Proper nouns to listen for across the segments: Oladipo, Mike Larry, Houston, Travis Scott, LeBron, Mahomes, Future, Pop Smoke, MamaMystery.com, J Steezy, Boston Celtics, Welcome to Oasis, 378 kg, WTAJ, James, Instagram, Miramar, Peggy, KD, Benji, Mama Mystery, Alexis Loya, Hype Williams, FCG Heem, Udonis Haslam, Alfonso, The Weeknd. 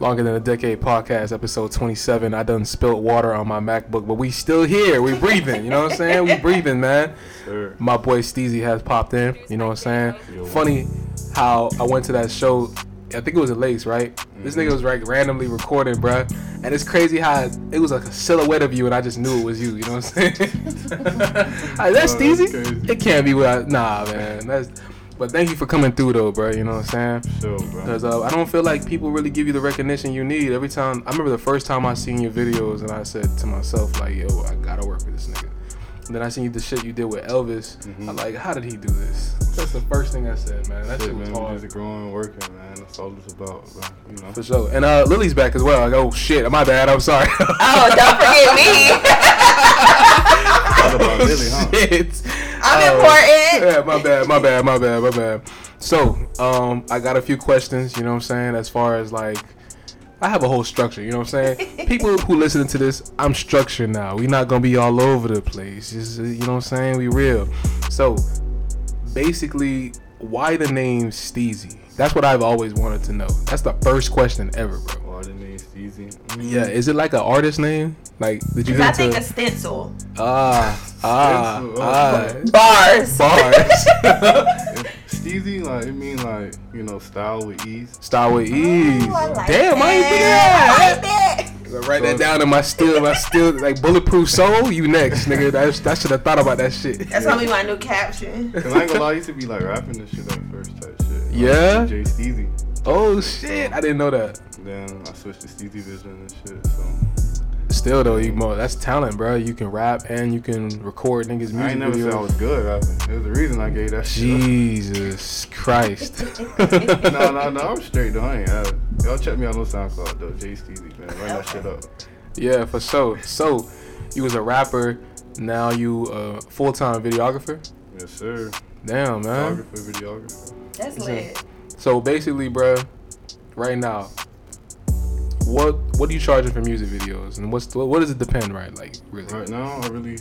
Longer Than a Decade Podcast, episode 27. I done spilled water on my MacBook, but we still here. We breathing, you know what I'm saying? We breathing, man. Sure. My boy Steezy has popped in, you know what I'm saying? Funny how I went to that show, I think it was at Lace, right? Mm-hmm. This nigga was like randomly recording, bruh. And it's crazy how it was like a silhouette of you and I just knew it was you know what I'm saying? Like, that's Steezy? It can't be without, nah, man. But thank you for coming through, though, bro. You know what I'm saying? Sure, bro. Because I don't feel like people really give you the recognition you need. Every time, I remember the first time I seen your videos, and I said to myself, like, yo, I gotta work with this nigga. And then I seen the shit you did with Elvis. Mm-hmm. I'm like, how did he do this? That's the first thing I said, man. That shit was hard. Just growing, working, man. That's all it's about, bro. You know? For sure. And Lily's back as well. Like, oh shit, my bad. I'm sorry. Oh, don't forget me. About Lily, huh? Shit. I'm important. Yeah, my bad. So, I got a few questions, you know what I'm saying, as far as like, I have a whole structure, you know what I'm saying? People who listen to this, I'm structured now. We're not going to be all over the place. Just, you know what I'm saying? We real. So, basically, why the name Steezy? That's what I've always wanted to know. That's the first question ever, bro. Why the name Steezy? Mm. Yeah, is it like an artist name? Like, did you get I think a stencil. Bars. Steezy, like, it mean like, you know, style with ease. Style with ease. Ooh, I like Damn, I ain't think of that. I like it. I write that down in my like bulletproof soul. You next, nigga. That should have thought about that shit. That's gonna be my new caption. Cause I ain't gonna lie, I used to be like rapping this shit at first type shit. Yeah. J Steezy. Oh shit, I didn't know that. Then I switched to Steezy Vision and shit. So. Still though, that's talent, bro. You can rap and you can record niggas' music. I ain't never said I was good rapping. There's a reason I gave that shit. Jesus Christ. No, I'm straight though. I ain't have it. Y'all check me out on SoundCloud though, J Steezy, man. Run that shit up. Yeah, for sure. So, you was a rapper, now you a full-time videographer? Yes, sir. Damn, man. Videographer. That's lit. So basically, bro, right now, what are you charging for music videos, and what does it depend, right? Like, really? Right now, I really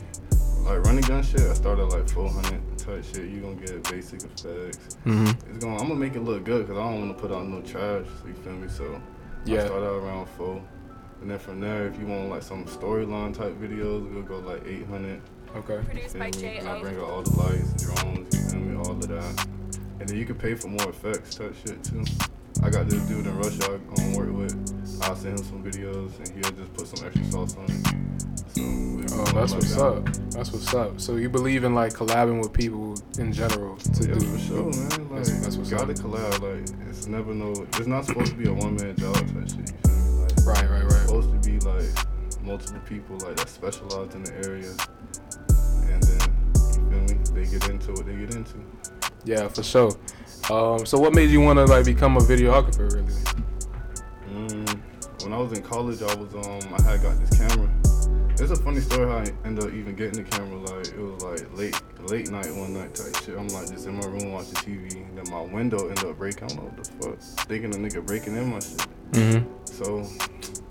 like running gun shit. I started like 400 type shit. You gonna get basic effects. Mm-hmm. I'm gonna make it look good because I don't want to put out no trash. You feel me? So yeah, I start out around 4, and then from there, if you want like some storyline type videos, we'll go like 800. Okay. Produced by J. I bring out all the lights, drones, you feel me, all of that, and then you can pay for more effects type shit too. I got this dude in Russia I'm gonna work with. I'll send him some videos and he'll just put some extra sauce on it. So, that's what's up. That's what's up. So you believe in like collabing with people in general to do for sure, man. Like that's what's up. You gotta collab. Like it's never it's not supposed to be a one man job type shit. You feel me? Like, right. It's supposed to be like multiple people like that specialize in the area, and then you feel me? They get into what they get into. Yeah, for sure. So what made you want to like become a videographer, really? When I was in college, I was I had got this camera. It's a funny story how I ended up even getting the camera. Like it was like late night one night type shit. I'm like just in my room watching TV, and then my window ended up breaking. I don't know what the fuck. Thinking a nigga breaking in my shit. Mm-hmm. So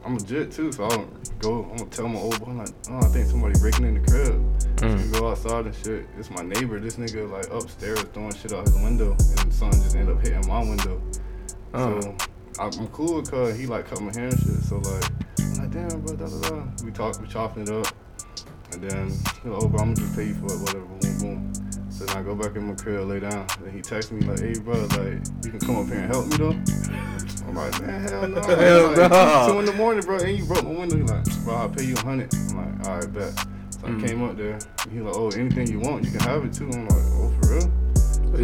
I'm legit too. So I'm gonna tell my old boy, I'm like, oh, I think somebody breaking in the crib. Mm. Go outside and shit. It's my neighbor. This nigga like upstairs throwing shit out his window, and something just ended up hitting my window. So I'm cool because he like cut my hair and shit. So like, I'm like, damn, bro, we chopping it up, and then bro, I'm gonna just pay you for it, whatever. Boom, boom. So then I go back in my crib, lay down. Then he texts me like, hey, bro, like you can come up here and help me though. I'm like, man, hell no. It's 2 a.m, bro, and you broke my window. He like, bro, I'll pay you 100. I'm like, all right, bet. So I came up there, and he like, oh, anything you want, you can have it too. I'm like, oh, for real?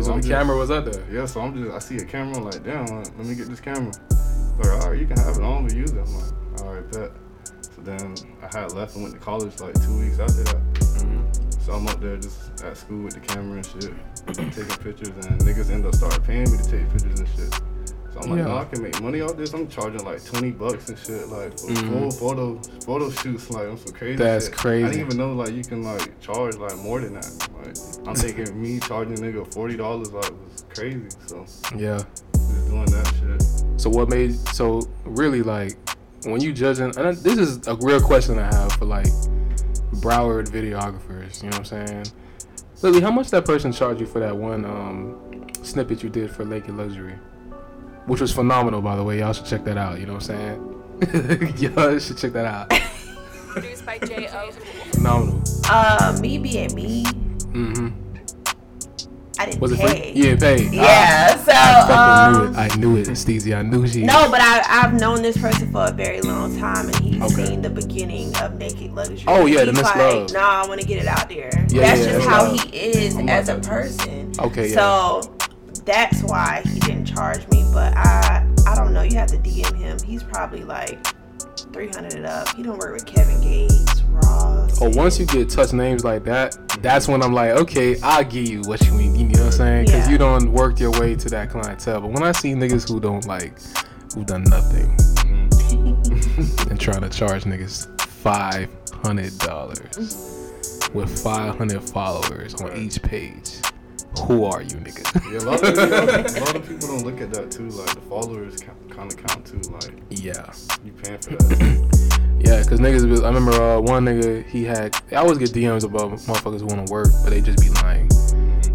So the camera was out there? Yeah, so I see a camera, I'm like, damn, like, let me get this camera. He's like, all right, you can have it, I don't even use it. I'm like, all right, bet. So then I had left and went to college like 2 weeks after that. Mm-hmm. So I'm up there just at school with the camera and shit, taking pictures, and niggas end up starting paying me to take pictures and shit. So I'm like, no, I can make money off this. I'm charging like $20 and shit, like for full photo shoots. Like I'm so crazy. That's shit. Crazy. I didn't even know like you can like charge like more than that. Like I'm thinking me charging a nigga $40 like was crazy. So yeah, just doing that shit. So really like when you judging, and this is a real question I have for like Broward videographers. You know what I'm saying? Lily, how much that person charged you for that one snippet you did for Naked Luxury? which was phenomenal, by the way. Y'all should check that out. You know what I'm saying? Y'all should check that out. Produced by J.O. Phenomenal. Me being me. Mm-hmm. I didn't pay. Free? Yeah, pay. Yeah, I knew it. Steezy, I knew she. No, but I've known this person for a very long time, and he's seen the beginning of Naked Luxury. Oh yeah, the Miss Love. Nah, I want to get it out there. Yeah, that's how love. He is as a person. Okay, yeah. So that's why he didn't charge me, but I don't know. You have to DM him. He's probably like 300 it up. He don't work with Kevin Gates, Ross. Oh, once you get touch names like that, that's when I'm like, okay, I'll give you what you mean. You know what I'm saying? Because you done worked your way to that clientele. But when I see niggas who don't like, who done nothing, and trying to charge niggas $500 with 500 followers on each page. Who are you, nigga? Yeah, a lot of people don't look at that too. Like the followers kind of count too. Like you paying for that. Yeah, cause niggas. I remember one nigga. He had. I always get DMs about motherfuckers who want to work, but they just be lying,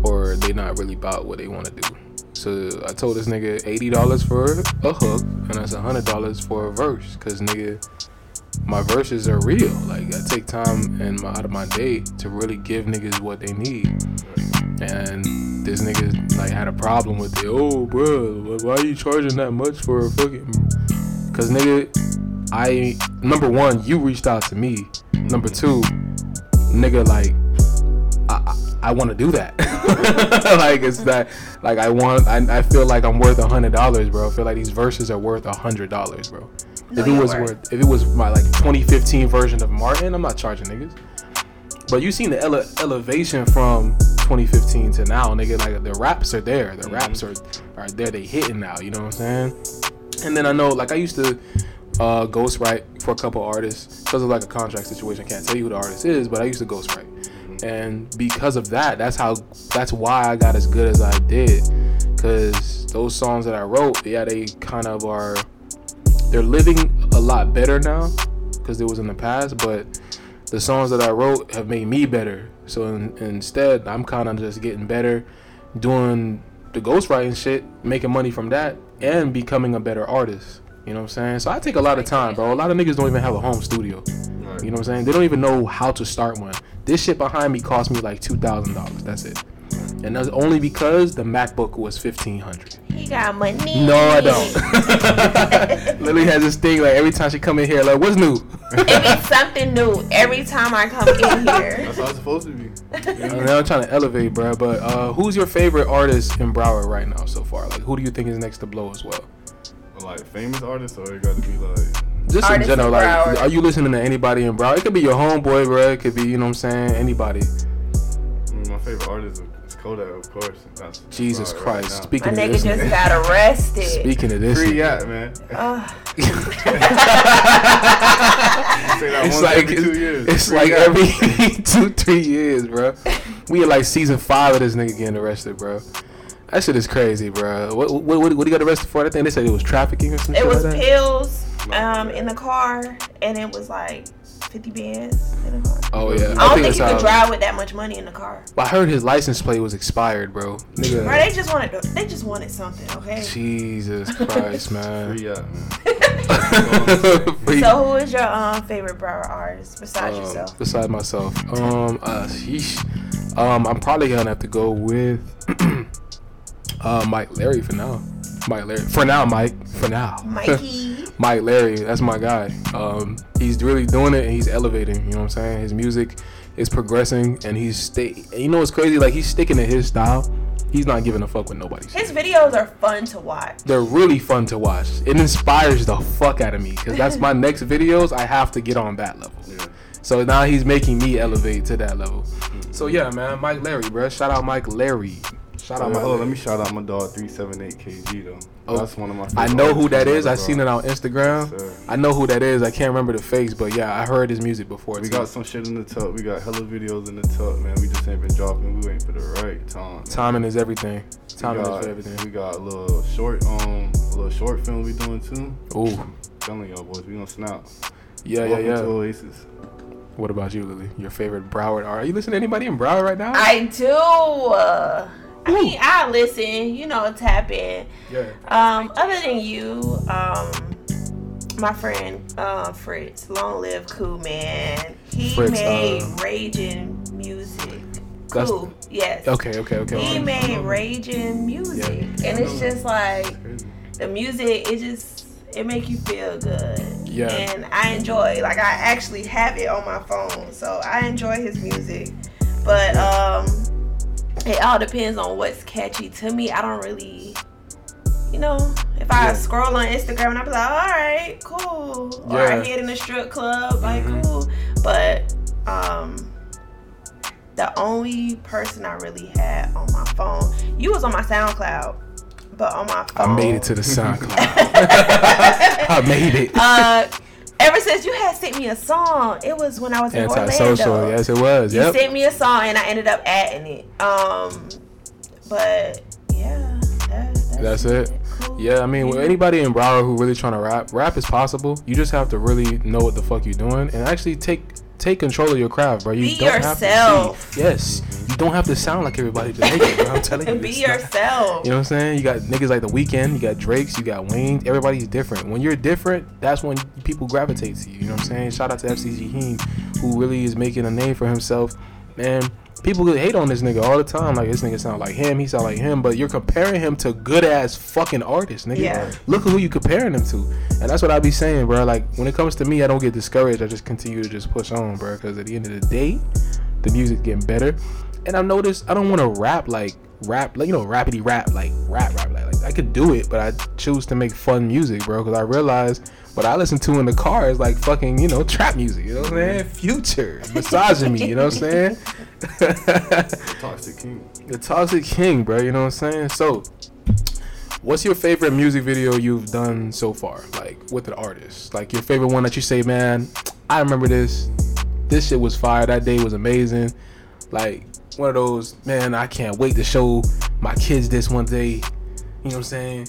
or they not really about what they want to do. So I told this nigga $80 for a hook, and that's $100 for a verse. Cause nigga, my verses are real. Like I take time and out of my day to really give niggas what they need. And this nigga like had a problem with it. Oh, bro, why are you charging that much for a fucking? Cause nigga, number one, you reached out to me. Number two, nigga, like I want to do that. Like it's that, like I feel like I'm worth $100, bro. I feel like these verses are worth $100, bro. No, if it was my like 2015 version of Martin, I'm not charging niggas. But you seen the elevation from 2015 to now, nigga. Like the raps are there, the raps are there. They hitting now, you know what I'm saying? And then I know, like I used to ghostwrite for a couple artists because of like a contract situation. I can't tell you who the artist is, but I used to ghostwrite, and because of that, that's why I got as good as I did. Because those songs that I wrote, they kind of are. They're living a lot better now because it was in the past, but the songs that I wrote have made me better. So instead, I'm kind of just getting better, doing the ghostwriting shit, making money from that, and becoming a better artist. You know what I'm saying? So I take a lot of time, bro. A lot of niggas don't even have a home studio. You know what I'm saying? They don't even know how to start one. This shit behind me cost me like $2,000. That's it. And that's only because the MacBook was $1,500. He got money. No, I don't. Lily has this thing like every time she come in here, like, what's new? It be something new every time I come in here. That's how it's supposed to be. Now I'm trying to elevate, bro. But who's your favorite artist in Broward right now so far? Like, who do you think is next to blow as well? Like famous artists, or it got to be like just in general. Like, are you listening to anybody in Broward? It could be your homeboy, bro. It could be, you know what I'm saying, anybody. My favorite artist. Kodak, of course. Jesus Christ! Right, speaking my of this, my nigga just got arrested. Speaking of this, free yacht, man. It's like every 2-3 years, bro. We in like season 5 of this nigga getting arrested, bro. That shit is crazy, bro. What he got arrested for? I think they said it was trafficking or something. It was like pills, in the car, and it was like 50 bands in the car. Oh yeah, I don't think you could drive with that much money in the car. I heard his license plate was expired, bro. Nigga. Bro, they just wanted something, okay? Jesus Christ, man. Free up, man. So who is your favorite Broward artist besides yourself? Besides myself, I'm probably gonna have to go with Mike Larry for now. Mikey. Mike Larry, that's my guy. He's really doing it, and he's elevating. You know what I'm saying? His music is progressing, and he's you know what's crazy? Like he's sticking to his style. He's not giving a fuck with nobody. His videos are fun to watch. They're really fun to watch. It inspires the fuck out of me because that's my next videos. I have to get on that level. Yeah. So now he's making me elevate to that level. So yeah, man, Mike Larry, bro. Shout out Mike Larry. Let me shout out my dog 378 kg though. Oh, that's one of my favorite. I know who that is. I seen it on Instagram. Yes, I know who that is. I can't remember the face, but yeah, I heard his music before. We got some shit in the tuck. We got hella videos in the tuck, man. We just ain't been dropping. We waiting for the right time. Man. Timing is everything. We got a little short film we doing too. Ooh. I'm telling y'all boys, we gonna snap. Welcome to Oasis. What about you, Lily? Your favorite Broward artist? Are you listening to anybody in Broward right now? I do. I mean, I listen, you know, tap in. Yeah. Other than you, my friend Fritz, long live Cool Man. He Fritz, made raging music. Cool. Yes. Okay. He made raging music, and it's just like the music. It just make you feel good. Yeah. And I enjoy. Like, I actually have it on my phone, so I enjoy his music. But it all depends on what's catchy to me. I don't really, you know, if I scroll on Instagram and I'm like, all right, cool, or I hit in a strip club, like, cool. But the only person I really had on my phone, you was on my SoundCloud, but on my phone. I made it to the SoundCloud. I made it. Ever since you had sent me a song, it was when I was in Orlando. Yes, it was. You sent me a song, and I ended up adding it. But yeah, that's it. Cool. Yeah, I mean, with anybody in Broward who really trying to rap is possible. You just have to really know what the fuck you're doing and actually take control of your craft, bro. Be yourself. Yes. You don't have to sound like everybody to make it, bro. I'm telling you. Be yourself. You know what I'm saying? You got niggas like The Weeknd, you got Drake's, you got Wayne's. Everybody's different. When you're different, that's when people gravitate to you. You know what I'm saying? Shout out to FCG Heem, who really is making a name for himself. Man, people hate on this nigga all the time. Like, this nigga sound like him, he sound like him. But you're comparing him to good-ass fucking artists, nigga. Yeah. Look at who you comparing him to. And that's what I be saying, bro. Like, when it comes to me, I don't get discouraged. I just continue to just push on, bro. Because at the end of the day, the music's getting better. And I've noticed I don't want to rap, you know, rappity rap, like, rap. Like, I could do it, but I choose to make fun music, bro. Because I realize what I listen to in the car is like fucking, you know, trap music. You know what I'm saying? Future, massaging me. You know what I'm saying? The Toxic King, bro. You know what I'm saying? So, what's your favorite music video you've done so far? Like, with an artist? Like, your favorite one that you say, man, I remember this. This shit was fire. That day was amazing. Like, one of those, man, I can't wait to show my kids this one day. You know what I'm saying?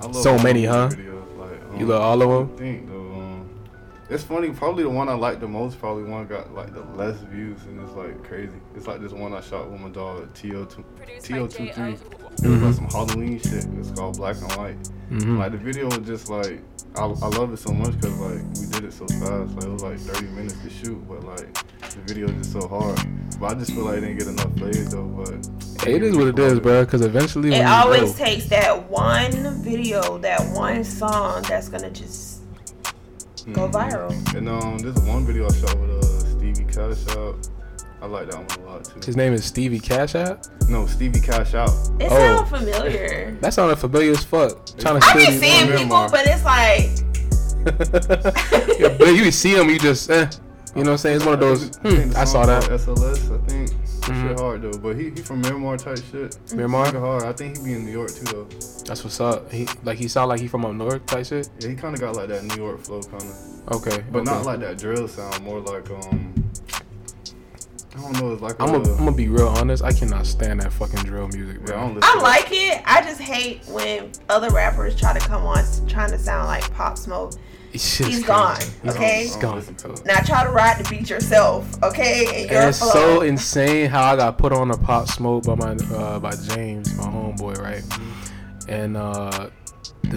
I love so many, huh? Videos. Like, you love all of them? I think, though, it's funny, probably the one I like the most, probably one got like the less views, and it's like crazy. It's like this one I shot with my dog, TO23. It was like some Halloween shit. It's called Black and White. Mm-hmm. Like, the video was just like, I love it so much because like we did it so fast. Like, it was like 30 minutes to shoot, but like the video is just so hard. But I just feel like it didn't get enough plays though. But it is what it is, bro. Because eventually it always takes that one video, that one song that's gonna just go viral. And this one video I shot with Stevie Cashout. I like that one a lot too. His name is Stevie Cashout? No, Stevie Cashout. It sounds familiar. That sounded familiar as fuck. I be seeing people, Miramar. But it's like. Yeah, but you see them, you just, You know what I'm saying? It's one of those. I saw that. SLS, I think. Shit hard though, but he from Miramar type shit. Miramar? Hard. I think he be in New York too though. That's what's up. He sound like he from up north type shit. Yeah, he kind of got like that New York flow kind of. Okay. But not like that drill sound. More like I don't know. It's like I'm gonna be real honest. I cannot stand that fucking drill music, bro. I like it. I just hate when other rappers try to come on trying to sound like Pop Smoke. He's gone, okay? He's gone. Now try to ride the beat yourself, okay? And it's so insane how I got put on a Pop Smoke by my by James, my homeboy, right? And the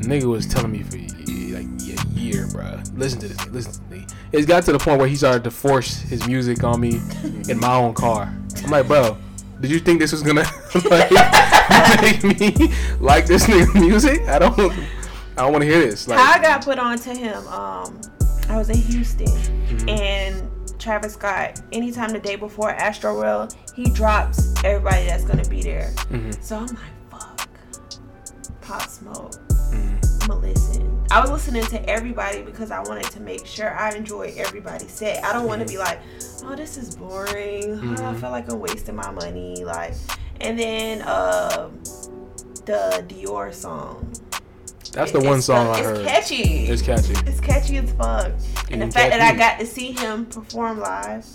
nigga was telling me for like a year, bro. Listen to me. It's got to the point where he started to force his music on me in my own car. I'm like, bro, did you think this was gonna like, make me like this nigga music? I don't want to hear this. Like, how I got put on to him, I was in Houston, and Travis Scott, anytime the day before Astroworld, he drops everybody that's going to be there. So I'm like, fuck, Pop Smoke, I'm going to listen. I was listening to everybody because I wanted to make sure I enjoyed everybody's set. I don't want to be like, oh, this is boring. I feel like I'm wasting my money. Like, and then the Dior song. That's the one song I heard. It's catchy. It's catchy as fuck. And the fact that I got to see him perform live.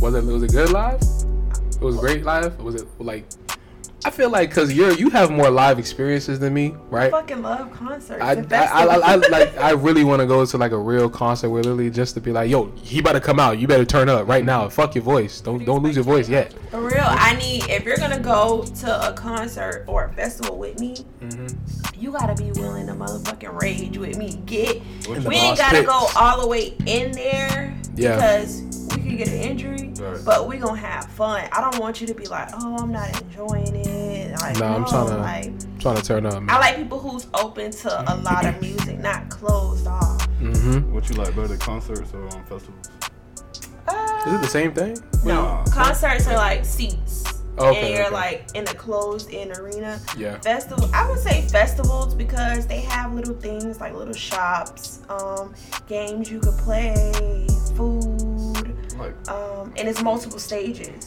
Was it good live? It was great live? Or was it like I feel like because you have more live experiences than me, right? I fucking love concerts. I really want to go to like a real concert where literally just to be like, yo, he better come out. You better turn up right now. Fuck your voice. Don't lose your voice yet. For real, if you're gonna go to a concert or a festival with me, mm-hmm. you gotta be willing to motherfucking rage with me. We ain't gotta go all the way in there because we could get an injury, but we gonna have fun. I don't want you to be like, oh, I'm not enjoying it. Like, I'm trying to turn up, man. I like people who's open to a lot of music, not closed off. Mm-hmm. What you like better, concerts or festivals? Is it the same thing? No, concerts are like seats. Okay, and you're like in a closed-in arena. Yeah. Festival. I would say festivals because they have little things like little shops, games you could play, food, and it's multiple stages.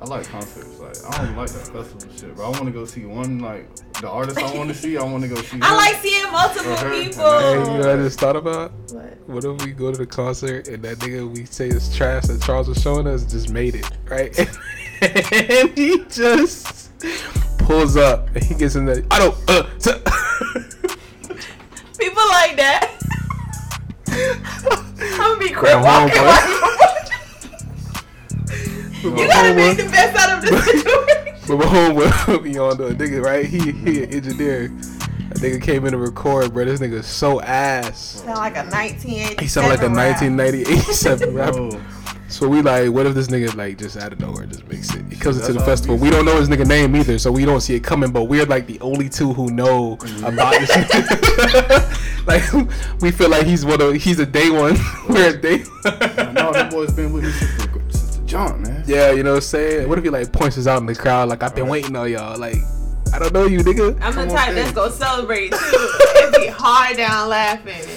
I like concerts. Like I don't like that festival shit, but I want to go see one. Like the artist I want to see, I want to go see. I like seeing multiple people. Hey, you know what I just thought about? What? What if we go to the concert and that nigga we say is trash that Charles was showing us just made it, right? And he just pulls up and he gets in there. I don't. People like that. I'm gonna be crip walking You gotta make the best out of the situation. But Mahomes be on the nigga, right? He an engineer. That nigga came in to record, bro. This nigga so ass. Sound like a 1987. He sound like a 1987 rapper. So we like, what if this nigga like just out of nowhere just makes it? He comes into the festival. We don't know his nigga name either, so we don't see it coming. But we're like the only two who know about this. Like we feel like he's a day one. We're a day one. No, that boy's been with me since the jump, man. Yeah, you know what I'm saying? What if he like points us out in the crowd? Like I've been waiting on y'all. Like I don't know you, nigga. I'm the type that's gonna celebrate too. It'd be hard down laughing.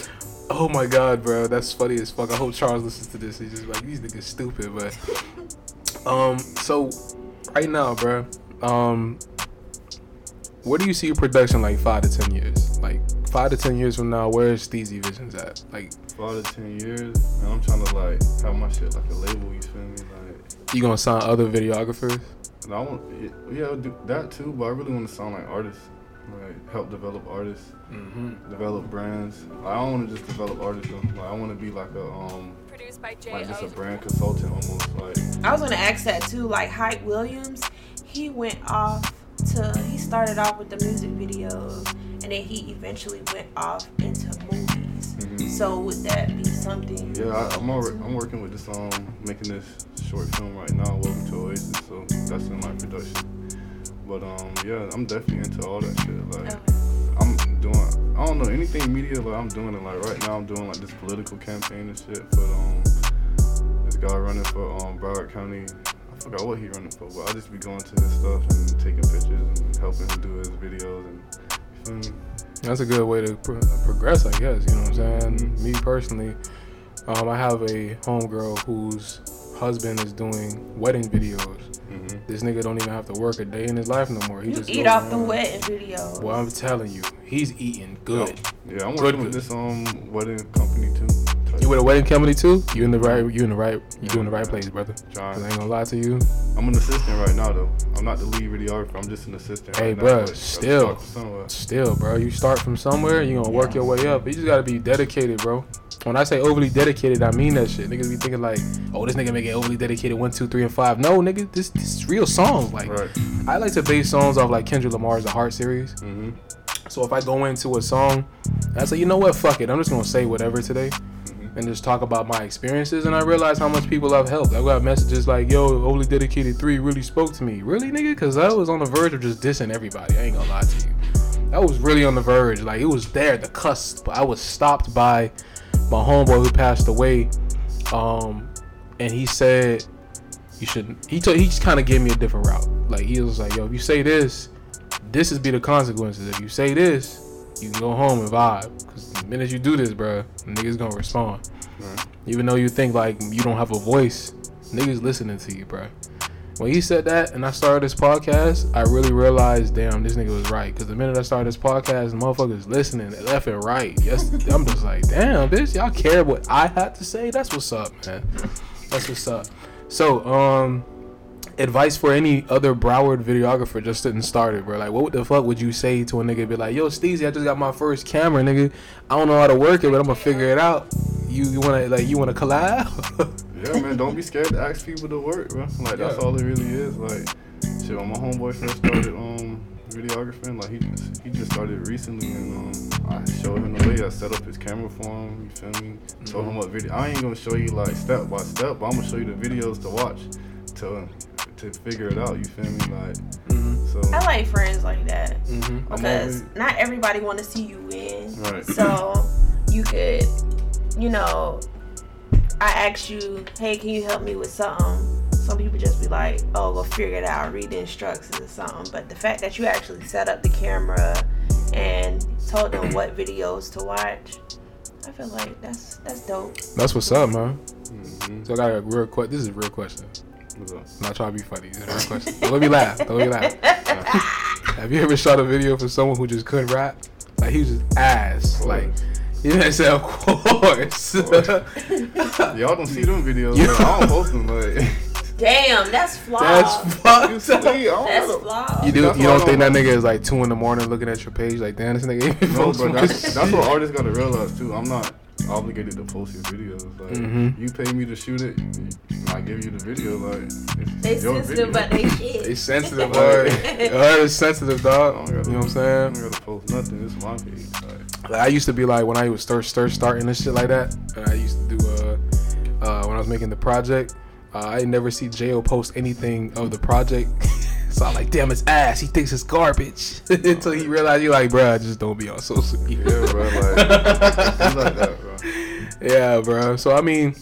Oh my god, bro, that's funny as fuck. I hope Charles listens to this. He's just like, these niggas stupid, but so right now, bro, where do you see your production like 5 to 10 years? Like 5 to 10 years from now, where is Steezy Vision's at? Like 5 to 10 years, and I'm trying to like have my shit like a label, you feel me? Like you gonna sign other videographers? No, I want I'll do that too, but I really want to sound like artists. Like help develop artists, develop brands. Like, I don't want to just develop artists though. Like, I want to be like a produced by J. like just a brand consultant almost. Like I was gonna ask that too. Like Hype Williams, he started off with the music videos, and then he eventually went off into movies. Mm-hmm. So would that be something? Yeah, I'm working with this making this short film right now, Welcome to Oasis. So that's in my production. But yeah, I'm definitely into all that shit. Like, I don't know anything media. Like, I'm doing it. Like right now, I'm doing like this political campaign and shit for this guy running for Broward County. I forgot what he running for, but I just be going to his stuff and taking pictures and helping him do his videos. And you feel me? That's a good way to progress, I guess. You know what I'm saying? Mm-hmm. Me personally, I have a homegirl whose husband is doing wedding videos. Mm-hmm. This nigga don't even have to work a day in his life no more. He just eat off the wedding videos. Well, I'm telling you, he's eating good. Yeah, I'm working with this wedding company too. You with a wedding company too? You in the right place, brother. I ain't gonna lie to you. I'm an assistant right now though. I'm not the lead videographer. I'm just an assistant. Hey, bro, still, bro. You start from somewhere. You gonna work your way up. You just gotta be dedicated, bro. When I say overly dedicated, I mean that shit. Niggas be thinking like, oh, this nigga making overly dedicated 1, 2, 3, and 5. No, nigga, this is real songs. Like, I like to base songs off like Kendrick Lamar's The Heart series. Mm-hmm. So if I go into a song, I say, you know what, fuck it, I'm just gonna say whatever today, and just talk about my experiences. And I realized how much people I've helped. I got messages like, yo, overly dedicated 3 really spoke to me. Really, nigga? Because I was on the verge of just dissing everybody. I ain't gonna lie to you. I was really on the verge. Like, it was there, the cusp. But I was stopped by my homeboy who passed away, and he said you shouldn't. He just kind of gave me a different route. Like he was like, yo, if you say this is be the consequences. If you say this, you can go home and vibe. Cause the minute you do this, bro, niggas gonna respond. Right. Even though you think like you don't have a voice, niggas listening to you, bro. When he said that, and I started this podcast, I really realized, damn, this nigga was right. Cause the minute I started this podcast, motherfuckers listening left and right. Yes, I'm just like, damn, bitch, y'all care what I had to say. That's what's up, man. That's what's up. So, advice for any other Broward videographer just didn't start it, bro. Like, what the fuck would you say to a nigga? Be like, yo, Steezy, I just got my first camera, nigga. I don't know how to work it, but I'm gonna figure it out. You wanna collab? Yeah, man. Don't be scared to ask people to work, bro. Like, that's all it really is. Like, shit, when my homeboy first started videographing, like he just started recently, and I showed him the way I set up his camera for him. You feel me? Mm-hmm. Told him what video. I ain't gonna show you like step by step, but I'm gonna show you the videos to watch to figure it out. You feel me? Like, mm-hmm. So I like friends like that, mm-hmm. because not everybody want to see you win. Right. So you could, you know, I asked you, hey, can you help me with something? Some people just be like, oh, go figure it out, read the instructions or something. But the fact that you actually set up the camera and told them what videos to watch, I feel like that's dope. That's what's up, man. Mm-hmm. So I got a real question. This is a real question. What's up? I'm not trying to be funny. This is a real question. Don't let me laugh. Have you ever shot a video for someone who just couldn't rap? Like, he was just ass. Like... Yeah, so of course. Y'all don't see them videos. Like, I don't post them. Like, damn, that's flawed. That's fucked. That's flawed. You don't think that nigga is like 2 a.m. looking at your page like, damn, this nigga ain't posting. That's what artists gotta realize too. I'm not obligated to post your videos. Like, mm-hmm. You pay me to shoot it, I give you the video. Like, they sensitive about their shit. They sensitive. Her is sensitive, dog. You know what I'm saying? I don't gotta post nothing. It's my page. Like, I used to be like, when I was starting and shit like that, and I used to do when I was making the project, I never see J.O. post anything of the project. So I'm like, damn, it's ass. He thinks it's garbage. Until he realized, you're like, bro, just don't be on social media. Yeah, bro. Like that, bro. Yeah, bro. So I mean,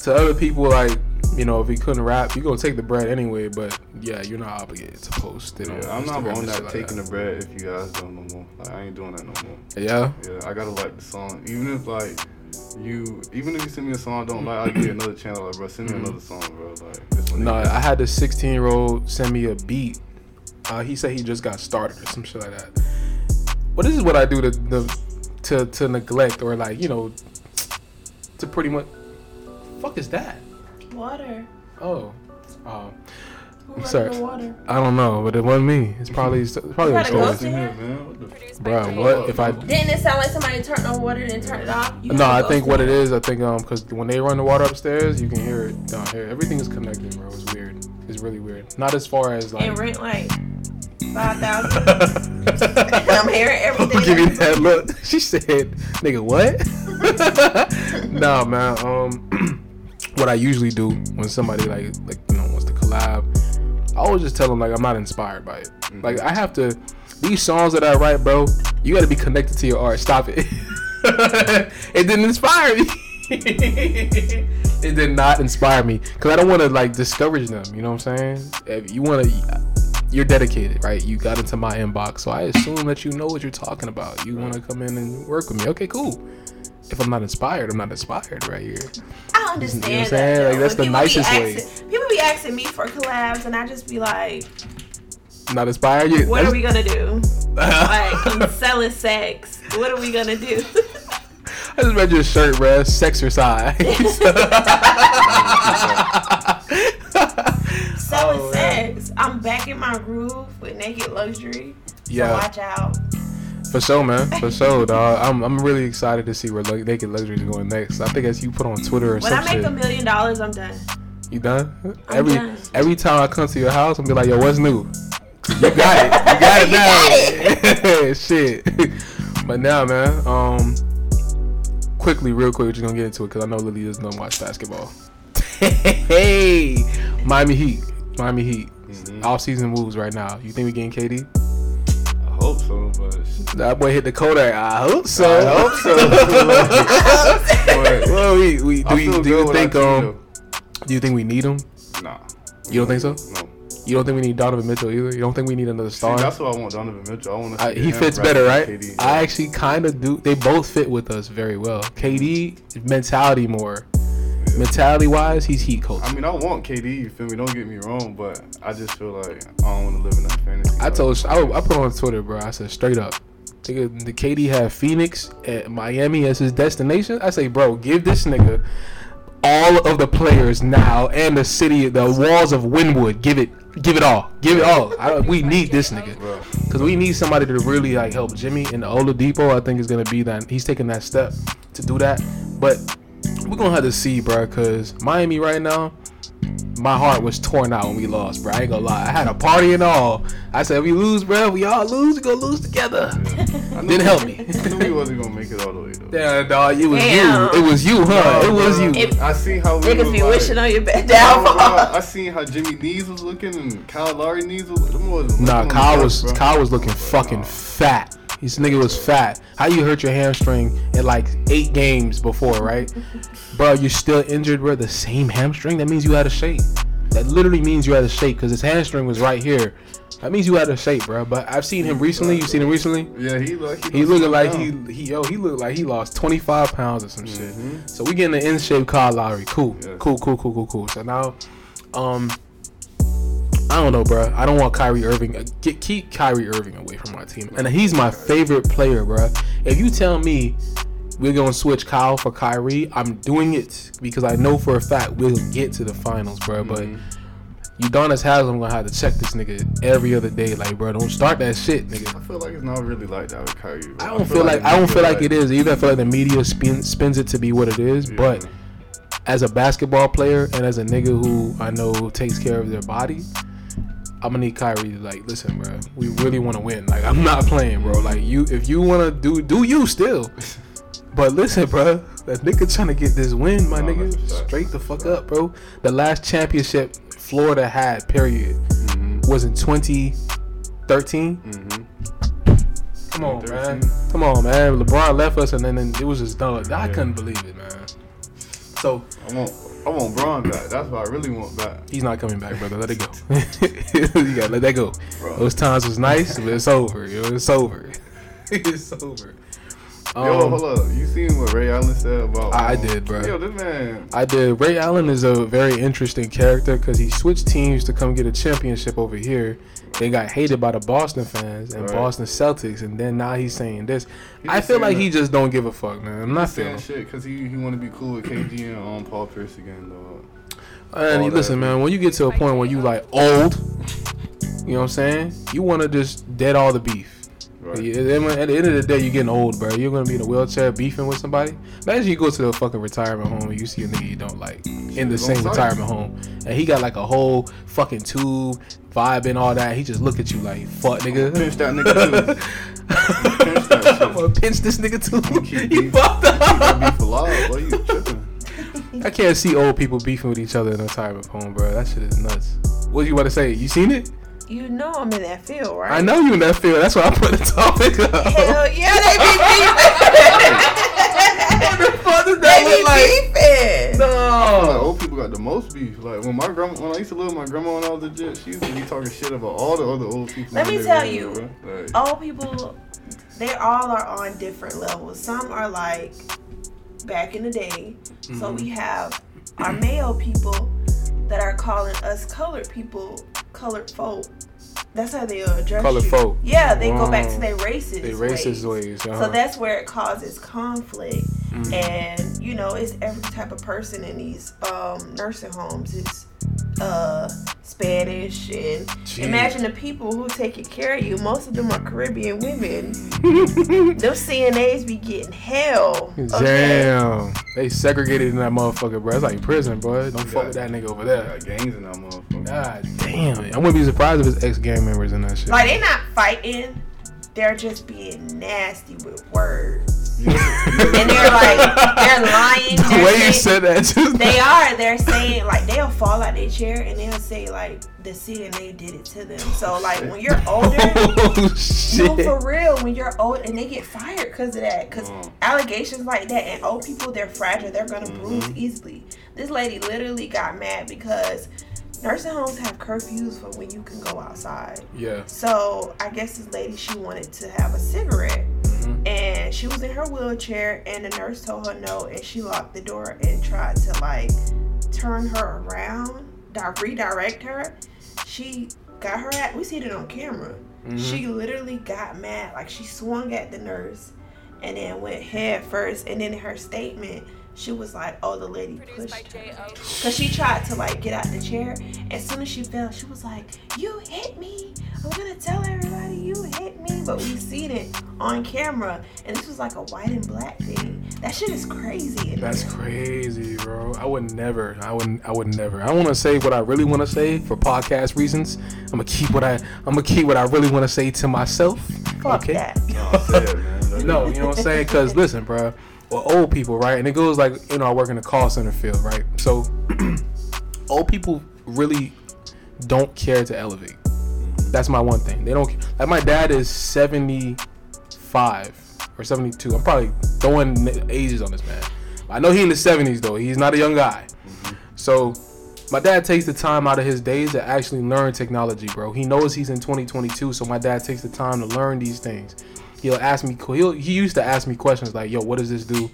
to other people, like, you know, if he couldn't rap, you're gonna take the bread anyway. But yeah, you're not obligated to post it. Yeah, I'm not on that like taking the bread. If you guys don't no more, like, I ain't doing that no more. Yeah. Yeah, I gotta like the song, even if you send me a song I don't like. I get another channel, like, bro, send me another song, bro. Like, this one. No, I had this 16-year-old send me a beat. He said he just got started or some shit like that. Well, this is what I do to neglect, or like, you know, to pretty much. Fuck is that? Water. Oh. I'm sorry. Water? I don't know, but it wasn't me. It's probably a ghost in here, man. Bro, what if I didn't? It sound like somebody turned on water and then turned it off. No, I think what it is, because when they run the water upstairs, you can hear it down here. Everything is connected, bro. It's weird. It's really weird. Not as far as like. And rent like 5,000. I'm hearing everything. Give me that look. She said, "Nigga, what?" Nah, man. What I usually do when somebody like you know wants to collab, I always just tell them like I'm not inspired by it. Mm-hmm. Like I have to, these songs that I write, bro, you got to be connected to your art. Stop it. It didn't inspire me. It did not inspire me because I don't want to like discourage them. You know what I'm saying? If you want to, you're dedicated, right? You got into my inbox, so I assume that you know what you're talking about. You want to come in and work with me? Okay, cool. If I'm not inspired, I'm not inspired right here. I understand. You know what I'm saying? That, like, that's the nicest way. People be asking me for collabs, and I just be like, not inspired yet. What are we gonna do? Like, I'm selling sex. What are we gonna do? I just read your shirt, bruh. Sexercise. Selling sex. I'm back in my groove with Naked Luxury. Yeah. So watch out. For sure, man. For sure, dog. I'm really excited to see where Naked Luxury is going next. I think as you put on Twitter or something. When I make $1 million, I'm done. You done? Every time I come to your house, I'm be like, yo, what's new? You got it. You got it now. Got it. Shit. But now, man. Real quick, we're just gonna get into it because I know Lily just don't watch basketball. Hey, Miami Heat. Mm-hmm. Off-season moves right now. You think we getting KD? Hope so, but that boy hit the Kodak. I hope so. Well, do you think we need him? Nah. You don't think so? No. You don't think we need Donovan Mitchell either? You don't think we need another star? See, that's what I want, Donovan Mitchell. He fits better, right? KD. I actually kind of do. They both fit with us very well. KD, mentality more. Yeah. Mentality-wise, he's Heat coach. I mean, I want KD, you feel me? Don't get me wrong, but I just feel like I don't want to live in that fantasy. I put on Twitter, bro. I said, straight up. The KD had Phoenix at Miami as his destination. I say, bro, give this nigga all of the players now and the city, the walls of Wynwood. Give it all. We need this nigga, because we need somebody to really like help Jimmy. And Oladipo, I think, is gonna be that. He's taking that step to do that, but we're gonna have to see, bro. Because Miami right now, my heart was torn out when we lost, bro. I ain't gonna lie. I had a party and all. I said, we lose, bro. We all lose. We gonna lose together. Yeah. Didn't help me. I knew we wasn't gonna make it all the way, though. Yeah, dog. It was you. It was you, huh? No, it was you. I seen how we niggas be like, wishing on your bad downfall. I seen how Jimmy knees was looking and Kyle Lowry knees was looking. Nah, Kyle was looking fucking fat. This nigga was fat. How you hurt your hamstring in like 8 games before, right? Bro, you still injured, bro. The same hamstring? That means you out of shape. That literally means you out of shape, because his hamstring was right here. That means you out of shape, bro. But I've seen him recently. You seen him recently? Yeah, he looking like he looked like he lost 25 pounds or some shit. So we getting the in shape Kyle Lowry. Cool. So now, I don't know, bro. I don't want Kyrie Irving. Keep Kyrie Irving away from my team. And he's my favorite player, bro. If you tell me we're going to switch Kyle for Kyrie, I'm doing it, because I know for a fact we'll get to the finals, bro. But Udonis Haslam, I'm going to have to check this nigga every other day. Like, bro, don't start that shit, nigga. I feel like it's not really like that with Kyrie. Bro. I don't feel like it is. Either I feel like the media spins it to be what it is, but as a basketball player and as a nigga who I know takes care of their body, I'm gonna need Kyrie to like, listen, bro, we really want to win. Like, I'm not playing, bro. Like, you, if you want to do you still, but listen, bro, that nigga trying to get this win, my nigga, straight the fuck up, bro. The last championship Florida had, period, was in 2013. Come on, man. LeBron left us, and then it was just done. I couldn't believe it, man. So I want Bron back. That's what I really want back. He's not coming back, brother. Let it go. You gotta let that go. Bro. Those times was nice, but it's over. Yo, it's over. It's over. Yo, hold up. You seen what Ray Allen said about? I did, bro. Yo, this man. I did. Ray Allen is a very interesting character, because he switched teams to come get a championship over here. They got hated by the Boston fans and Boston Celtics, and then now he's saying this. I feel like he just don't give a fuck, man. I'm not feeling shit, because he want to be cool with KD and Paul Pierce again, though. And listen, man, when you get to a point where you like old, you know what I'm saying? You want to just dead all the beef. Right. At the end of the day, you're getting old, bro. You're gonna be in a wheelchair beefing with somebody. Imagine you go to the fucking retirement home and you see a nigga you don't like in the same retirement home, and he got like a whole fucking tube vibe and all that. He just look at you like, fuck, nigga. Pinch that nigga too. I'm gonna pinch this nigga too. You fucked up. Why you tripping? I can't see old people beefing with each other in a retirement home, bro. That shit is nuts. What you about to say? You seen it? You know I'm in that field, right? I know you in that field. That's why I put the topic up. Hell yeah, they be beefing. What the fuck does that look like? They be beefing. No. Old people got the most beef. Like, when I used to live with my grandma and all the shit, she used to be talking shit about all the other old people. Let me tell you, like, old people, they all are on different levels. Some are like back in the day. Mm-hmm. So we have our male people that are calling us colored people colored folk. That's how they address colored you. Folk. Yeah, they go back to their racist ways. So that's where it causes conflict. Mm-hmm. And, you know, it's every type of person in these nursing homes. It's Spanish, and imagine the people who taking care of you. Most of them are Caribbean women. Those CNAs be getting hell. Okay? Damn, they segregated in that motherfucker, bro. It's like prison, bro. Don't fuck with that nigga over there. Got gangs in that motherfucker. God damn, I wouldn't be surprised if it's ex gang members in that shit. Like, they not fighting. They're just being nasty with words. And they're like, they're lying. The way you said that. They are. They're saying, like, they'll fall out their chair and they'll say, like, the CNA did it to them. So, like, when you're older, for real, when you're old, and they get fired because of that. Because allegations like that, and old people, they're fragile. They're going to bruise easily. This lady literally got mad because nursing homes have curfews for when you can go outside. Yeah. So I guess this lady, she wanted to have a cigarette, and she was in her wheelchair, and the nurse told her no, and she locked the door and tried to like turn her around, redirect her. She got her at. We see it on camera. Mm-hmm. She literally got mad, like she swung at the nurse, and then went head first. And in her statement, she was like, oh, the lady pushed her. Because she tried to, like, get out the chair. As soon as she fell, she was like, you hit me. I'm going to tell everybody you hit me. But we've seen it on camera. And this was, like, a white and black thing. That shit is crazy. That's crazy, bro. I would never. I want to say what I really want to say for podcast reasons. I'm going to keep what I really want to say to myself. Fuck okay. That. No, you know what I'm saying? Because, listen, bro. Well, old people, right? And it goes like, you know, I work in the call center field, right? So, old people really don't care to elevate. That's my one thing. They don't care. Like, my dad is 75 or 72. I'm probably throwing ages on this man. I know he in the 70s, though. He's not a young guy. Mm-hmm. So, my dad takes the time out of his days to actually learn technology, bro. He knows he's in 2022, so my dad takes the time to learn these things. He'll ask me, he used to ask me questions like, yo, what does this do?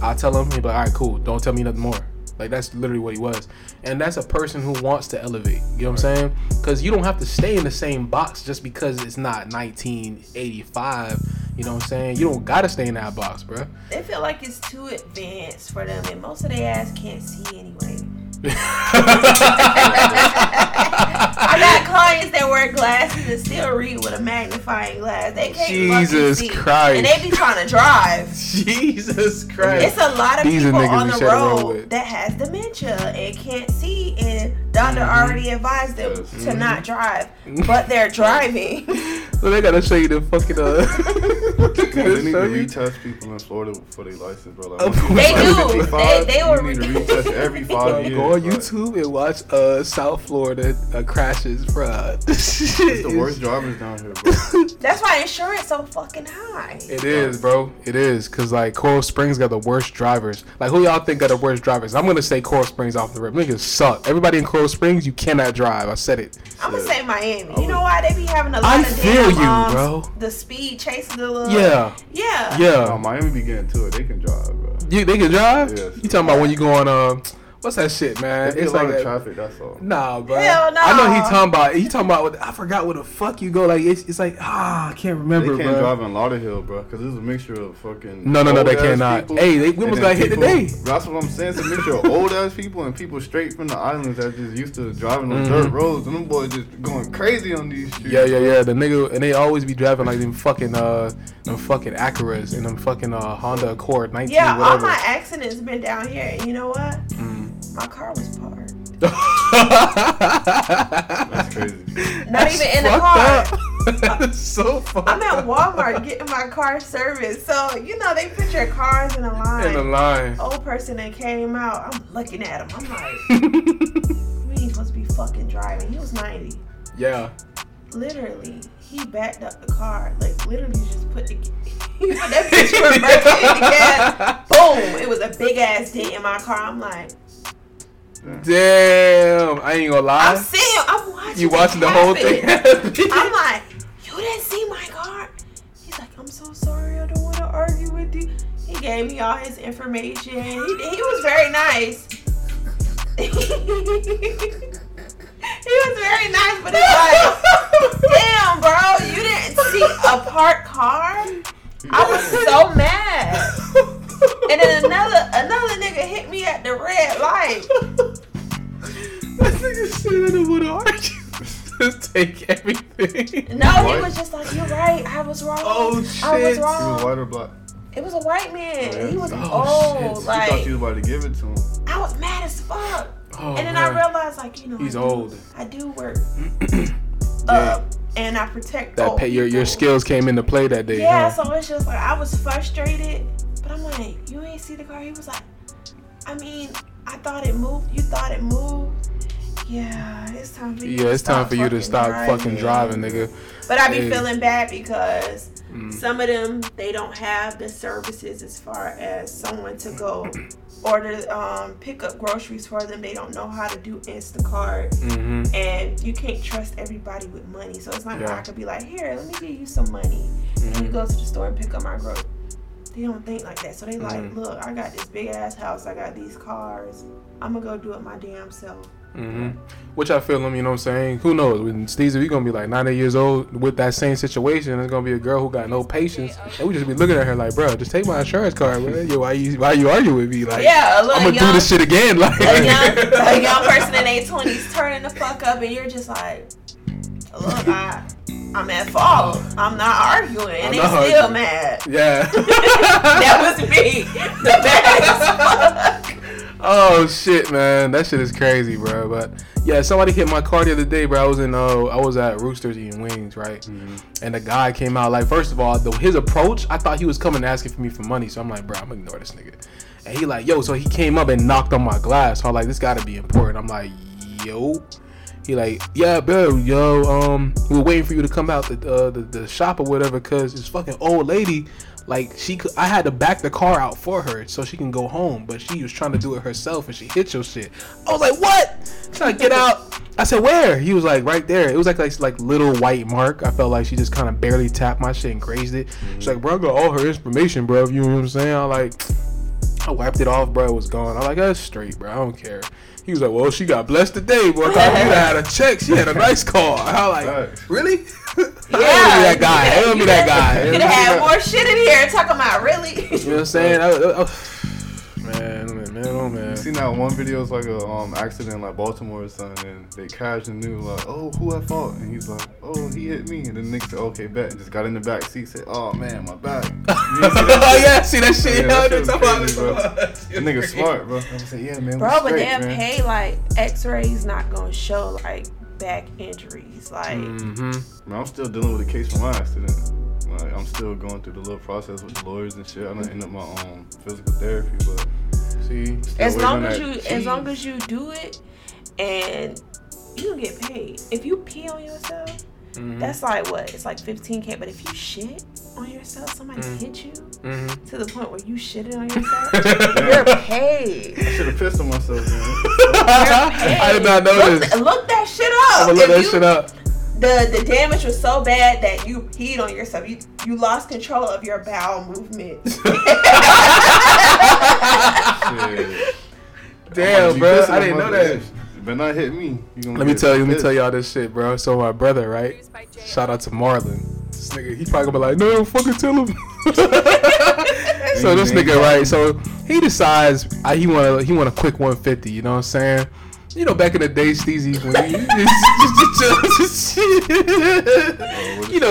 I'll tell him, he'll be like, all right, cool, don't tell me nothing more. Like, that's literally what he was. And that's a person who wants to elevate, you know what I'm saying? Because you don't have to stay in the same box just because it's not 1985, you know what I'm saying? You don't got to stay in that box, bro. They feel like it's too advanced for them, and most of their ass can't see anyway. I got clients that wear glasses and still read with a magnifying glass. They can't Jesus fucking see. Christ. And they be trying to drive. Jesus Christ. It's a lot of these people on the road that has dementia and can't see, and doctor already advised them to not drive, but they're driving. So they gotta show you the fucking they need to retest people in Florida for their license, bro. Like, they do. They were need to retest every 5 years. Go on YouTube and watch South Florida crashes, bro. It's the worst drivers down here, bro. That's why insurance is so fucking high. It is, bro. It is, cause like Coral Springs got the worst drivers. Like, who y'all think got the worst drivers? I'm gonna say Coral Springs off the rip. Niggas suck. Everybody in Coral Springs, you cannot drive. I said it. I'm gonna say Miami. You know why they be having a lot of damn bro. The speed chasing the little. Yeah. Oh, Miami be getting to it. They can drive, bro. They can drive. Yeah, you talking about when you go on what's that shit, man? It's like a lot of traffic. That's all. Nah, bro. Hell no. I know he talking about. I forgot where the fuck you go. Like it's like I can't remember. They can't drive in Lauderhill, bro, because it's a mixture of fucking. No, they cannot. People, hey, we almost got hit today. That's what I'm saying. It's a mixture of old ass people and people straight from the islands that just used to driving on dirt roads, and them boys just going crazy on these streets. Yeah. The nigga and they always be driving like them fucking Acuras and them fucking Honda Accord 19. Yeah, whatever. All my accidents been down here. And you know what? My car was parked. That's crazy. Not even in the car. That's so fucked up. I'm at Walmart getting my car serviced. So, you know, they put your cars in a line. Old person that came out, I'm looking at him. I'm like, we ain't supposed to be fucking driving. He was 90. Yeah. Literally, he backed up the car. Like, literally just put the... He put that bitch reverse in the gas. Boom. It was a big-ass dent in my car. I'm like... Damn, I ain't gonna lie. I'm watching. You watching the whole thing? I'm like, you didn't see my car. He's like, I'm so sorry. I don't want to argue with you. He gave me all his information. He was very nice. He was very nice, but it's like, damn, bro, you didn't see a parked car. I was so mad. And then another nigga hit me at the red light. That nigga said I didn't want to argue. Just take everything. No, he was just like, you're right. I was wrong. Oh, shit. I was wrong. He was white or black? It was a white man. Oh, yeah. He was old. Shit. Like, you thought you was about to give it to him. I was mad as fuck. Oh, and then man. I realized, like, you know. He's old. I do work. And I protect that old your skills came into play that day. Yeah, huh? So it's just like, I was frustrated. But I'm like, you ain't see the car? He was like, I mean, I thought it moved. You thought it moved? Yeah, it's time for you to stop fucking driving. Yeah, it's time for you to stop fucking driving, nigga. But I be feeling bad because some of them, they don't have the services as far as someone to go order, pick up groceries for them. They don't know how to do Instacart. Mm-hmm. And you can't trust everybody with money. So it's not like I could be like, here, let me give you some money. Mm-hmm. And you go to the store and pick up my groceries. They don't think like that. So they like, look, I got this big ass house. I got these cars. I'm going to go do it my damn self. Mm-hmm. Which I feel him, you know what I'm saying? Who knows? When Steezy, we gonna be like 90 years old with that same situation. It's gonna be a girl who got no patience, and we just be looking at her like, bro, just take my insurance card, bro. Yo, why you argue with me? Like, yeah, I'm gonna do this shit again. Like, a young person in their 20s turning the fuck up, and you're just like, look, I'm at fault. I'm not arguing, and they still mad. Yeah, that was me. The best. Oh shit, man, that shit is crazy, bro. But yeah, somebody hit my car the other day, bro. I was at Roosters eating wings, right? Mm-hmm. And the guy came out like, first of all, his approach, I thought he was coming asking for me for money, so I'm like, bro, I'm gonna ignore this nigga. And he like, yo, so he came up and knocked on my glass. So I'm like, this gotta be important. I'm like, yo. He like, yeah, bro, yo, we're waiting for you to come out the shop or whatever, cause this fucking old lady, like, I had to back the car out for her so she can go home, but she was trying to do it herself and she hit your shit. I was like, what? She's like, get out. I said, where? He was like, right there. It was like little white mark. I felt like she just kind of barely tapped my shit and grazed it. Mm-hmm. She's like, bro, I got all her information, bro. You know what I'm saying? I wiped it off, bro. It was gone. I'm like, that's straight, bro. I don't care. He was like, well, she got blessed today, boy. I thought you had a check. She had a nice car. I'm like, really? Yeah. That guy. Hell me that guy. You could have had more shit in here talking about really. You know what I'm saying? Man, oh man. You seen that one video? It's like a accident, like Baltimore or something, and they crashed and knew, like, oh, who at fault? And he's like, oh, he hit me. And the nigga said, okay, bet. And just got in the back seat, said, oh man, my back. Oh yeah, see that shit. Yeah, that nigga smart, bro. I said, yeah, man. Bro, but damn, pay like X-rays not gonna show like back injuries, like. Mm-hmm. Man, I'm still dealing with a case from my accident. Like, I'm still going through the little process with the lawyers and shit. I done end up my own physical therapy, but see, as long as you do it and you get paid. If you pee on yourself, mm-hmm. that's like what? It's like $15,000. But if you shit on yourself, somebody hit you to the point where you shitted on yourself, you're paid. I should have pissed on myself, man. I did not know this. Look that shit up. I'm gonna look that shit up. The damage was so bad that you peed on yourself. You lost control of your bowel movement. Damn, bro. I didn't know that. Better not hit me. Let me tell y'all this shit, bro. So my brother, right? Shout out to Marlon. This nigga, he probably gonna be like, no, don't fucking tell him. So this nigga, right? So he decides he want a quick 150. You know what I'm saying? You know, back in the day, Steezy, man, you know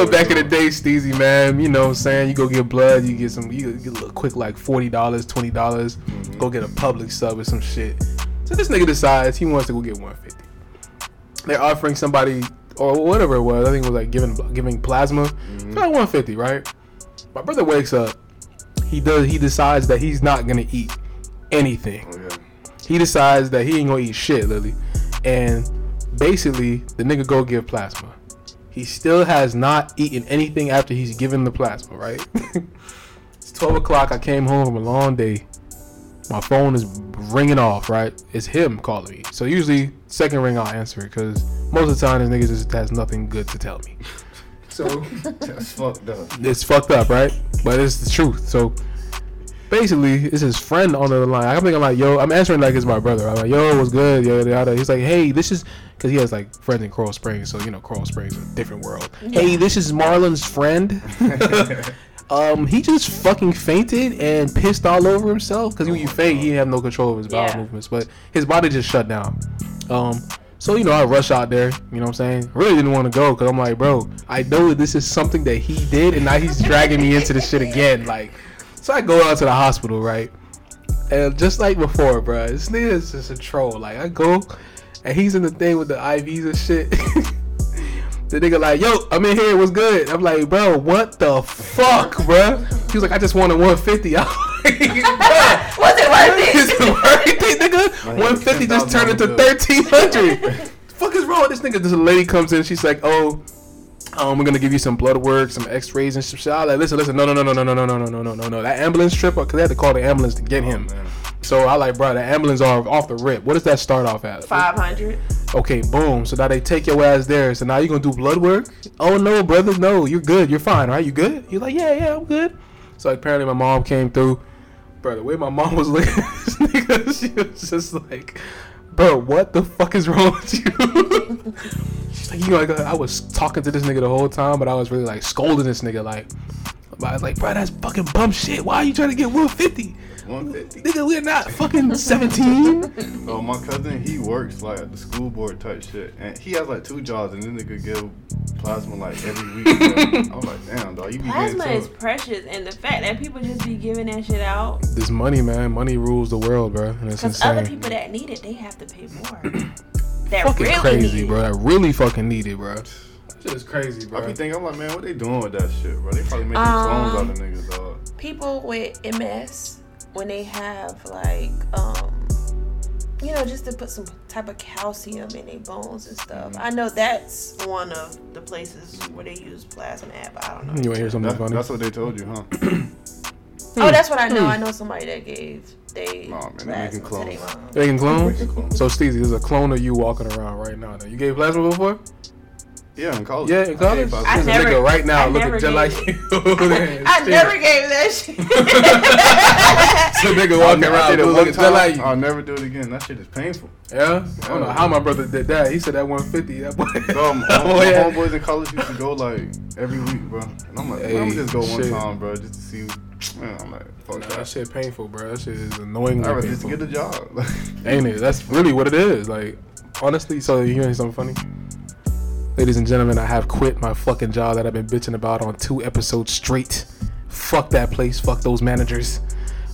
what I'm saying? You go get blood, you get a quick like $40, $20, go get a public sub or some shit. So this nigga decides he wants to go get 150. They're offering somebody, or whatever it was, I think it was like giving plasma, like 150, right? My brother wakes up, he decides that he's not gonna eat anything. Oh, yeah. He decides that he ain't gonna eat shit, Lily. And basically, the nigga go give plasma. He still has not eaten anything after he's given the plasma, right? It's 12 o'clock. I came home from a long day. My phone is ringing off, right? It's him calling me. So usually, second ring, I'll answer it because most of the time, this nigga just has nothing good to tell me. So, that's fucked up. It's fucked up, right? But it's the truth. So, basically, it's his friend on the other line. I'm like, yo, I'm answering like it's my brother. I'm like, yo, what's good? Yo. He's like, hey, this is, because he has like friends in Coral Springs, so you know, Coral Springs is a different world. Yeah. Hey, this is Marlon's friend. He just fucking fainted and pissed all over himself because when you faint, he have no control of his bowel movements, but his body just shut down. So, you know, I rush out there, you know what I'm saying? Really didn't want to go because I'm like, bro, I know that this is something that he did and now he's dragging me into this shit again. Like, so I go out to the hospital, right? And just like before, bro, this nigga is just a troll. Like, I go, and he's in the thing with the IVs and shit. The nigga like, yo, I'm in here, what's good? I'm like, bro, what the fuck, bro? He was like, I just wanted 150. I'm like, bro, was it worth it? Nigga, 150 just turned into 1,300. The fuck is wrong with this nigga? This lady comes in, she's like, oh, we're gonna give you some blood work, some X-rays and shit. I like, listen, no. That ambulance trip, because they had to call the ambulance to get him. Man. So I like, bro, the ambulance are off the rip. What does that start off at? 500. Okay, boom. So now they take your ass there. So now you gonna do blood work? Oh no, brother, no, you're good, you're fine, right? You good? You're like, yeah, I'm good. So apparently my mom came through, bro. The way my mom was looking at this nigga, she was just like, bro, what the fuck is wrong with you? She's like, you know, like, I was talking to this nigga the whole time, but I was really like scolding this nigga. Like, I was like, bro, that's fucking bum shit. Why are you trying to get 150? 150. Nigga, we're not fucking 17. Oh, my cousin, he works like at the school board type shit, and he has like two jobs, and this nigga give plasma like every week. I'm like, damn, dog, you be plasma is precious, and the fact that people just be giving that shit out. This money, man, money rules the world, bro, and it's insane. Because other people that need it, they have to pay more. That fucking really crazy, need it. Bro. That really fucking need it, bro. It's crazy, bro. I be thinking, I'm like, man, what they doing with that shit, bro? They probably making clones out of niggas, dog. People with MS, when they have, like, you know, just to put some type of calcium in their bones and stuff. I know that's one of the places where they use plasma, but I don't know. You want to hear something funny? That's what they told you, huh? Oh, that's what I know. I know somebody that gave They making clones? So, Steezy, there's a clone of you walking around right now. You gave plasma before? Yeah, in college. Yeah, in college. I never, nigga right now looking just like you. I never gave that shit. So nigga walking around looking just like you. I'll never do it again. That shit is painful. Yeah? I don't know how my brother did that. He said that 150. That boy. Bro, my homeboys in college used to go like every week, bro. And I'm like, let me just go one time, bro, just to see. Man, I'm like, fuck that. That shit painful, bro. That shit is annoyingly painful. I just get a job. Ain't it? That's really what it is. Like, honestly, so you hearing something funny? Ladies and gentlemen, I have quit my fucking job that I've been bitching about on 2 episodes straight. Fuck that place. Fuck those managers.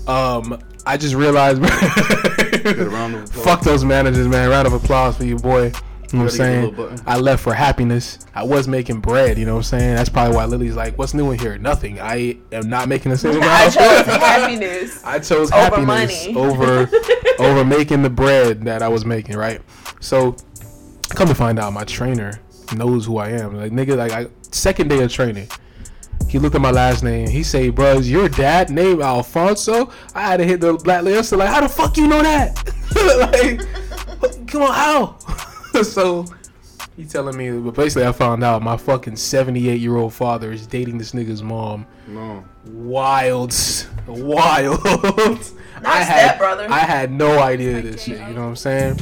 I just realized, man, fuck those managers, man. Round of applause for you, boy. You know what I'm saying? I left for happiness. I was making bread, you know what I'm saying? That's probably why Lily's like, what's new in here? Nothing. I am not making the same amount. I chose happiness. I chose happiness over making the bread that I was making, right? So, come to find out, my trainer knows who I am. Like, nigga, like, second day of training, he looked at my last name. He say, bro, is your dad named Alfonso? I had to hit the black list. So, like, how the fuck you know that? Like, come on, how? So he telling me, but basically I found out my fucking 78-year-old father is dating this nigga's mom. No. Wild. Nice brother. I had no idea of this shit. You know what I'm saying?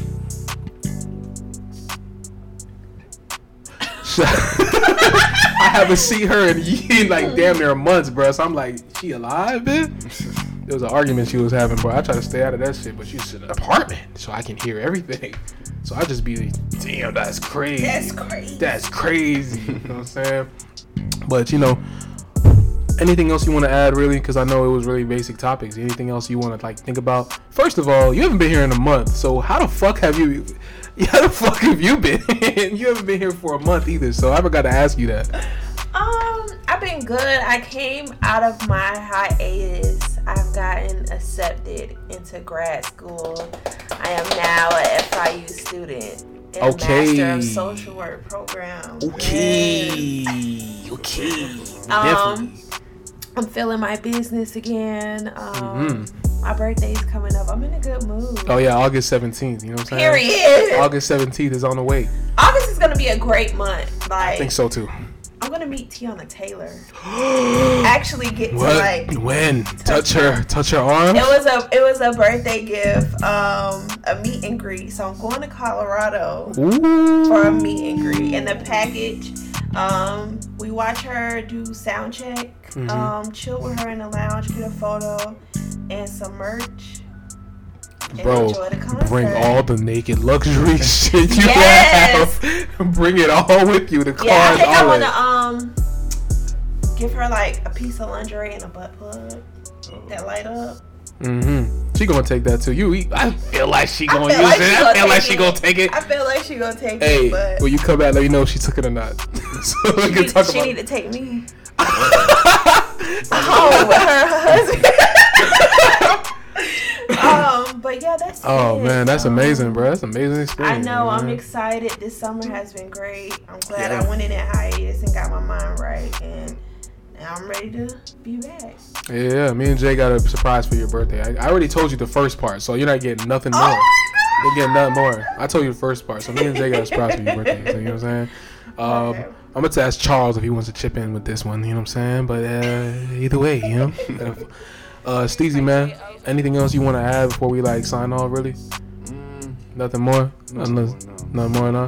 I haven't seen her in like damn near months, bro. So I'm like, she alive, bitch? There was an argument she was having, bro. I try to stay out of that shit, but she's in an apartment, so I can hear everything. So I just be like, damn, that's crazy. That's crazy. You know what I'm saying? But, you know, anything else you want to add, really? Because I know it was really basic topics. Anything else you want to, like, think about? First of all, you haven't been here in a month, so how the fuck have you been? You haven't been here for a month either, so I forgot to ask you that. I've been good. I came out of my hiatus. I've gotten accepted into grad school. I am now an FIU student and Master of Social Work program. Okay. Definitely. I'm feeling my business again. My birthday's coming up. I'm in a good mood. Oh, yeah, August 17th. You know what I'm saying? Period. August 17th is on the way. August is going to be a great month. Like, I think so, too. I'm going to meet Tiana Taylor. Actually get to, like... When? Touch her arm? It was a birthday gift, a meet and greet. So I'm going to Colorado for a meet and greet. And the package... we watch her do sound check, chill with her in the lounge, get a photo and some merch. And bro, enjoy the concert. Bring all the Naked Luxury shit you have. Bring it all with you. The cars, I think all I want to give her like a piece of lingerie and a butt plug that light up. She gonna take that too. I feel like she gonna use it. I feel like she gonna take it. I feel like she gonna take it. But when you come back, let me know if she took it or not. So we can talk about it. She need to take me home with her husband. But yeah, that's. Oh man, that's amazing, bro. That's an amazing experience. I know. Man. I'm excited. This summer has been great. I'm glad I went in at hiatus and got my mind right and. I'm ready to be back. Yeah, me and Jay got a surprise for your birthday. I already told you the first part, so you're not getting nothing more. You're getting nothing more. I told you the first part, so me and Jay got a surprise for your birthday. So you know what I'm saying? I'm going to ask Charles if he wants to chip in with this one, you know what I'm saying? But either way, you know? Steezy, man, anything else you want to add before we, like, sign off, really? Nothing more? Nothing more.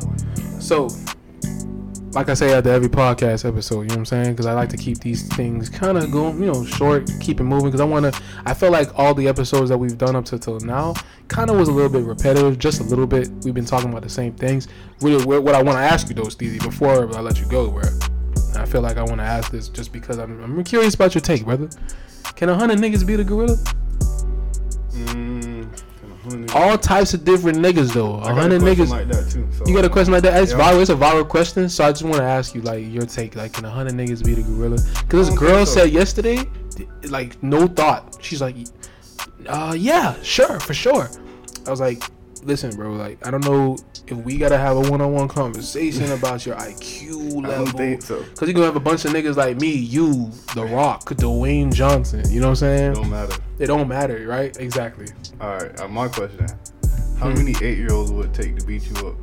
So, like I say after every podcast episode, you know what I'm saying? Because I like to keep these things kind of going, you know, short, keep it moving. Because I feel like all the episodes that we've done up to till now kind of was a little bit repetitive, just a little bit. We've been talking about the same things. Really, what I want to ask you though, Steezy, before I let you go, bro. I feel like I want to ask this just because I'm curious about your take, brother. Can 100 niggas beat a gorilla? All types of different niggas though. 100 niggas. Like that too, so. You got a question like that? It's viral. It's a viral question. So I just want to ask you, like, your take. Like, can 100 niggas beat a gorilla? Because this girl said yesterday, like, no thought. She's like, yeah, sure, for sure. I was like, listen, bro. Like, I don't know if we gotta have a one-on-one conversation about your IQ level. I don't think so. Because you're gonna have a bunch of niggas like me, you, The Rock, Dwayne Johnson. You know what I'm saying? It don't matter. It don't matter, right? Exactly. All right. My question: how many 8-year-olds would it take to beat you up?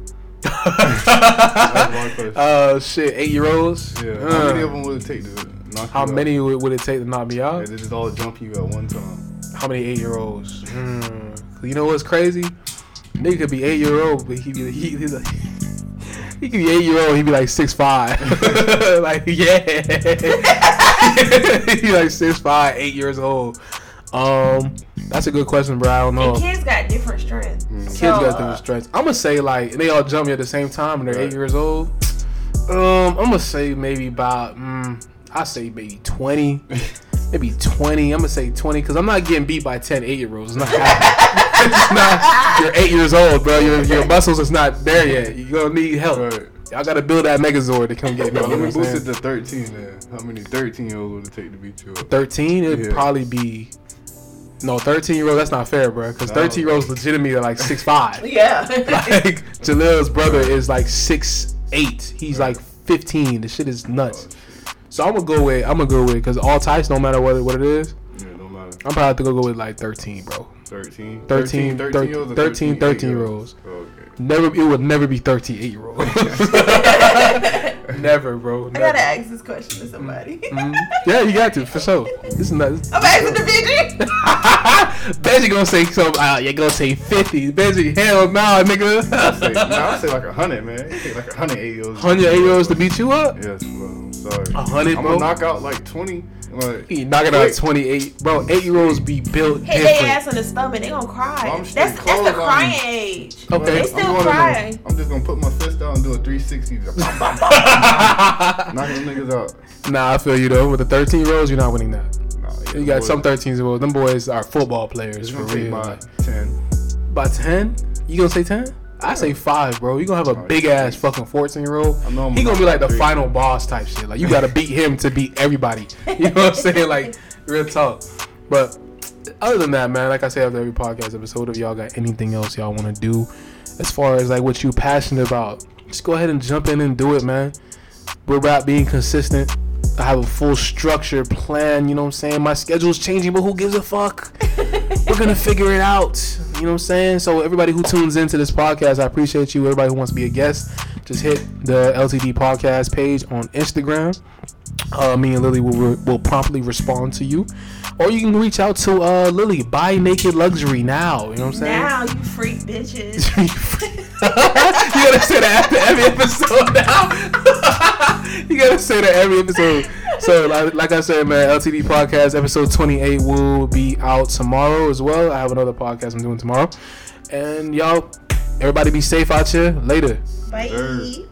That's my question. Shit, 8-year-olds. Yeah. How many of them would it take to knock? How you many out? Would it take to knock me out? Yeah, they just all jump you at one time. How many 8-year-olds? You know what's crazy? Nigga could be 8-year-old, but he could be 8-year-old, he'd be like 6'5". Like, yeah. He'd be like 6'5", 8 years old. That's a good question, bro. I don't know. And kids got different strengths. I'm gonna say, like, they all jump at the same time and they're 8 years old. I'm gonna say maybe about I say maybe 20. Maybe 20. I'm gonna say 20 because I'm not getting beat by 10 8-year-olds. It's not happening. It's not, you're 8 years old, bro. Your muscles is not there yet. You're going to need help. Right. Y'all got to build that Megazord to come get me. Let me boost it to 13, man. How many 13-year-olds would it take to beat you up? 13? It would probably be... No, 13-year-olds, that's not fair, bro. Because 13-year-olds legitimately are like 6'5". Yeah. Like, Jaleel's brother is like 6'8". He's like 15. The shit is nuts. So I'm going to go with because all types, no matter what it is, I'm probably going to go with like 13, bro. 13-year-olds. Okay. It would never be 38-year-olds. Never, bro. Never. I gotta ask this question to somebody. Yeah, you got to, for sure. This is nuts. I'm asking the Benji. Benji gonna say something. You're gonna say 50. Benji, hell no, nigga. I'll say like 100, man. It'll take like 108-year-olds. 108-year-olds to beat you up? Yes, bro. I'm sorry. 100, bro. I'm gonna knock out like 20. Like, he knocking out 28, bro. 8-year-olds be built. Hit their ass in the stomach. They gonna cry. That's the crying age. Okay, they still crying. I'm just gonna put my fist out and do a 360. Knocking them niggas out. Nah, I feel you though. With the 13-year-olds, you're not winning that. Nah, yeah, you got some 13-year-olds. Them boys are football players for real. By 10. By 10? You gonna say 10? I say 5, bro. You gonna have a big ass fucking 14-year-old. He gonna be like the final boss type shit. Like, you gotta beat him to beat everybody. You know what I'm saying? Like, real talk. But other than that, man, like I say after every podcast episode, if y'all got anything else y'all wanna do, as far as like what you passionate about, just go ahead and jump in and do it, man. We're about being consistent. I have a full structure plan. You know what I'm saying? My schedule's changing, but who gives a fuck? We're gonna figure it out. You know what I'm saying? So everybody who tunes into this podcast, I appreciate you. Everybody who wants to be a guest, just hit the LTD Podcast page on Instagram. Me and Lily will promptly respond to you. Or you can reach out to Lily. Buy Naked Luxury now. You know what I'm saying? Now, you freak bitches. You gotta say that after every episode now. You gotta say that every episode. So, like I said, man, LTD Podcast episode 28 will be out tomorrow as well. I have another podcast I'm doing tomorrow. And, y'all, everybody be safe out here. Later. Bye.